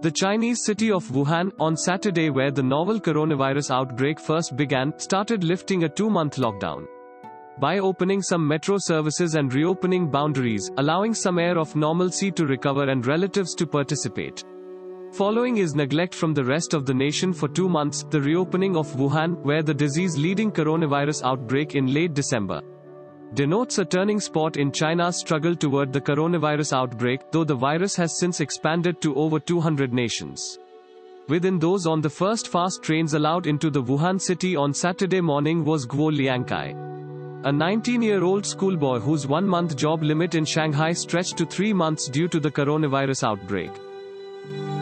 The Chinese city of Wuhan, on Saturday where the novel coronavirus outbreak first began, started lifting a 2-month lockdown. By opening some metro services and reopening boundaries, allowing some air of normalcy to recover and relatives to participate. Following is neglect from the rest of the nation for 2 months, the reopening of Wuhan, where the disease-leading coronavirus outbreak in late December, denotes a turning spot in China's struggle toward the coronavirus outbreak, though the virus has since expanded to over 200 nations. Within those on the first fast trains allowed into the Wuhan city on Saturday morning was Guo Liangkai, a 19-year-old schoolboy whose 1-month job limit in Shanghai stretched to 3 months due to the coronavirus outbreak.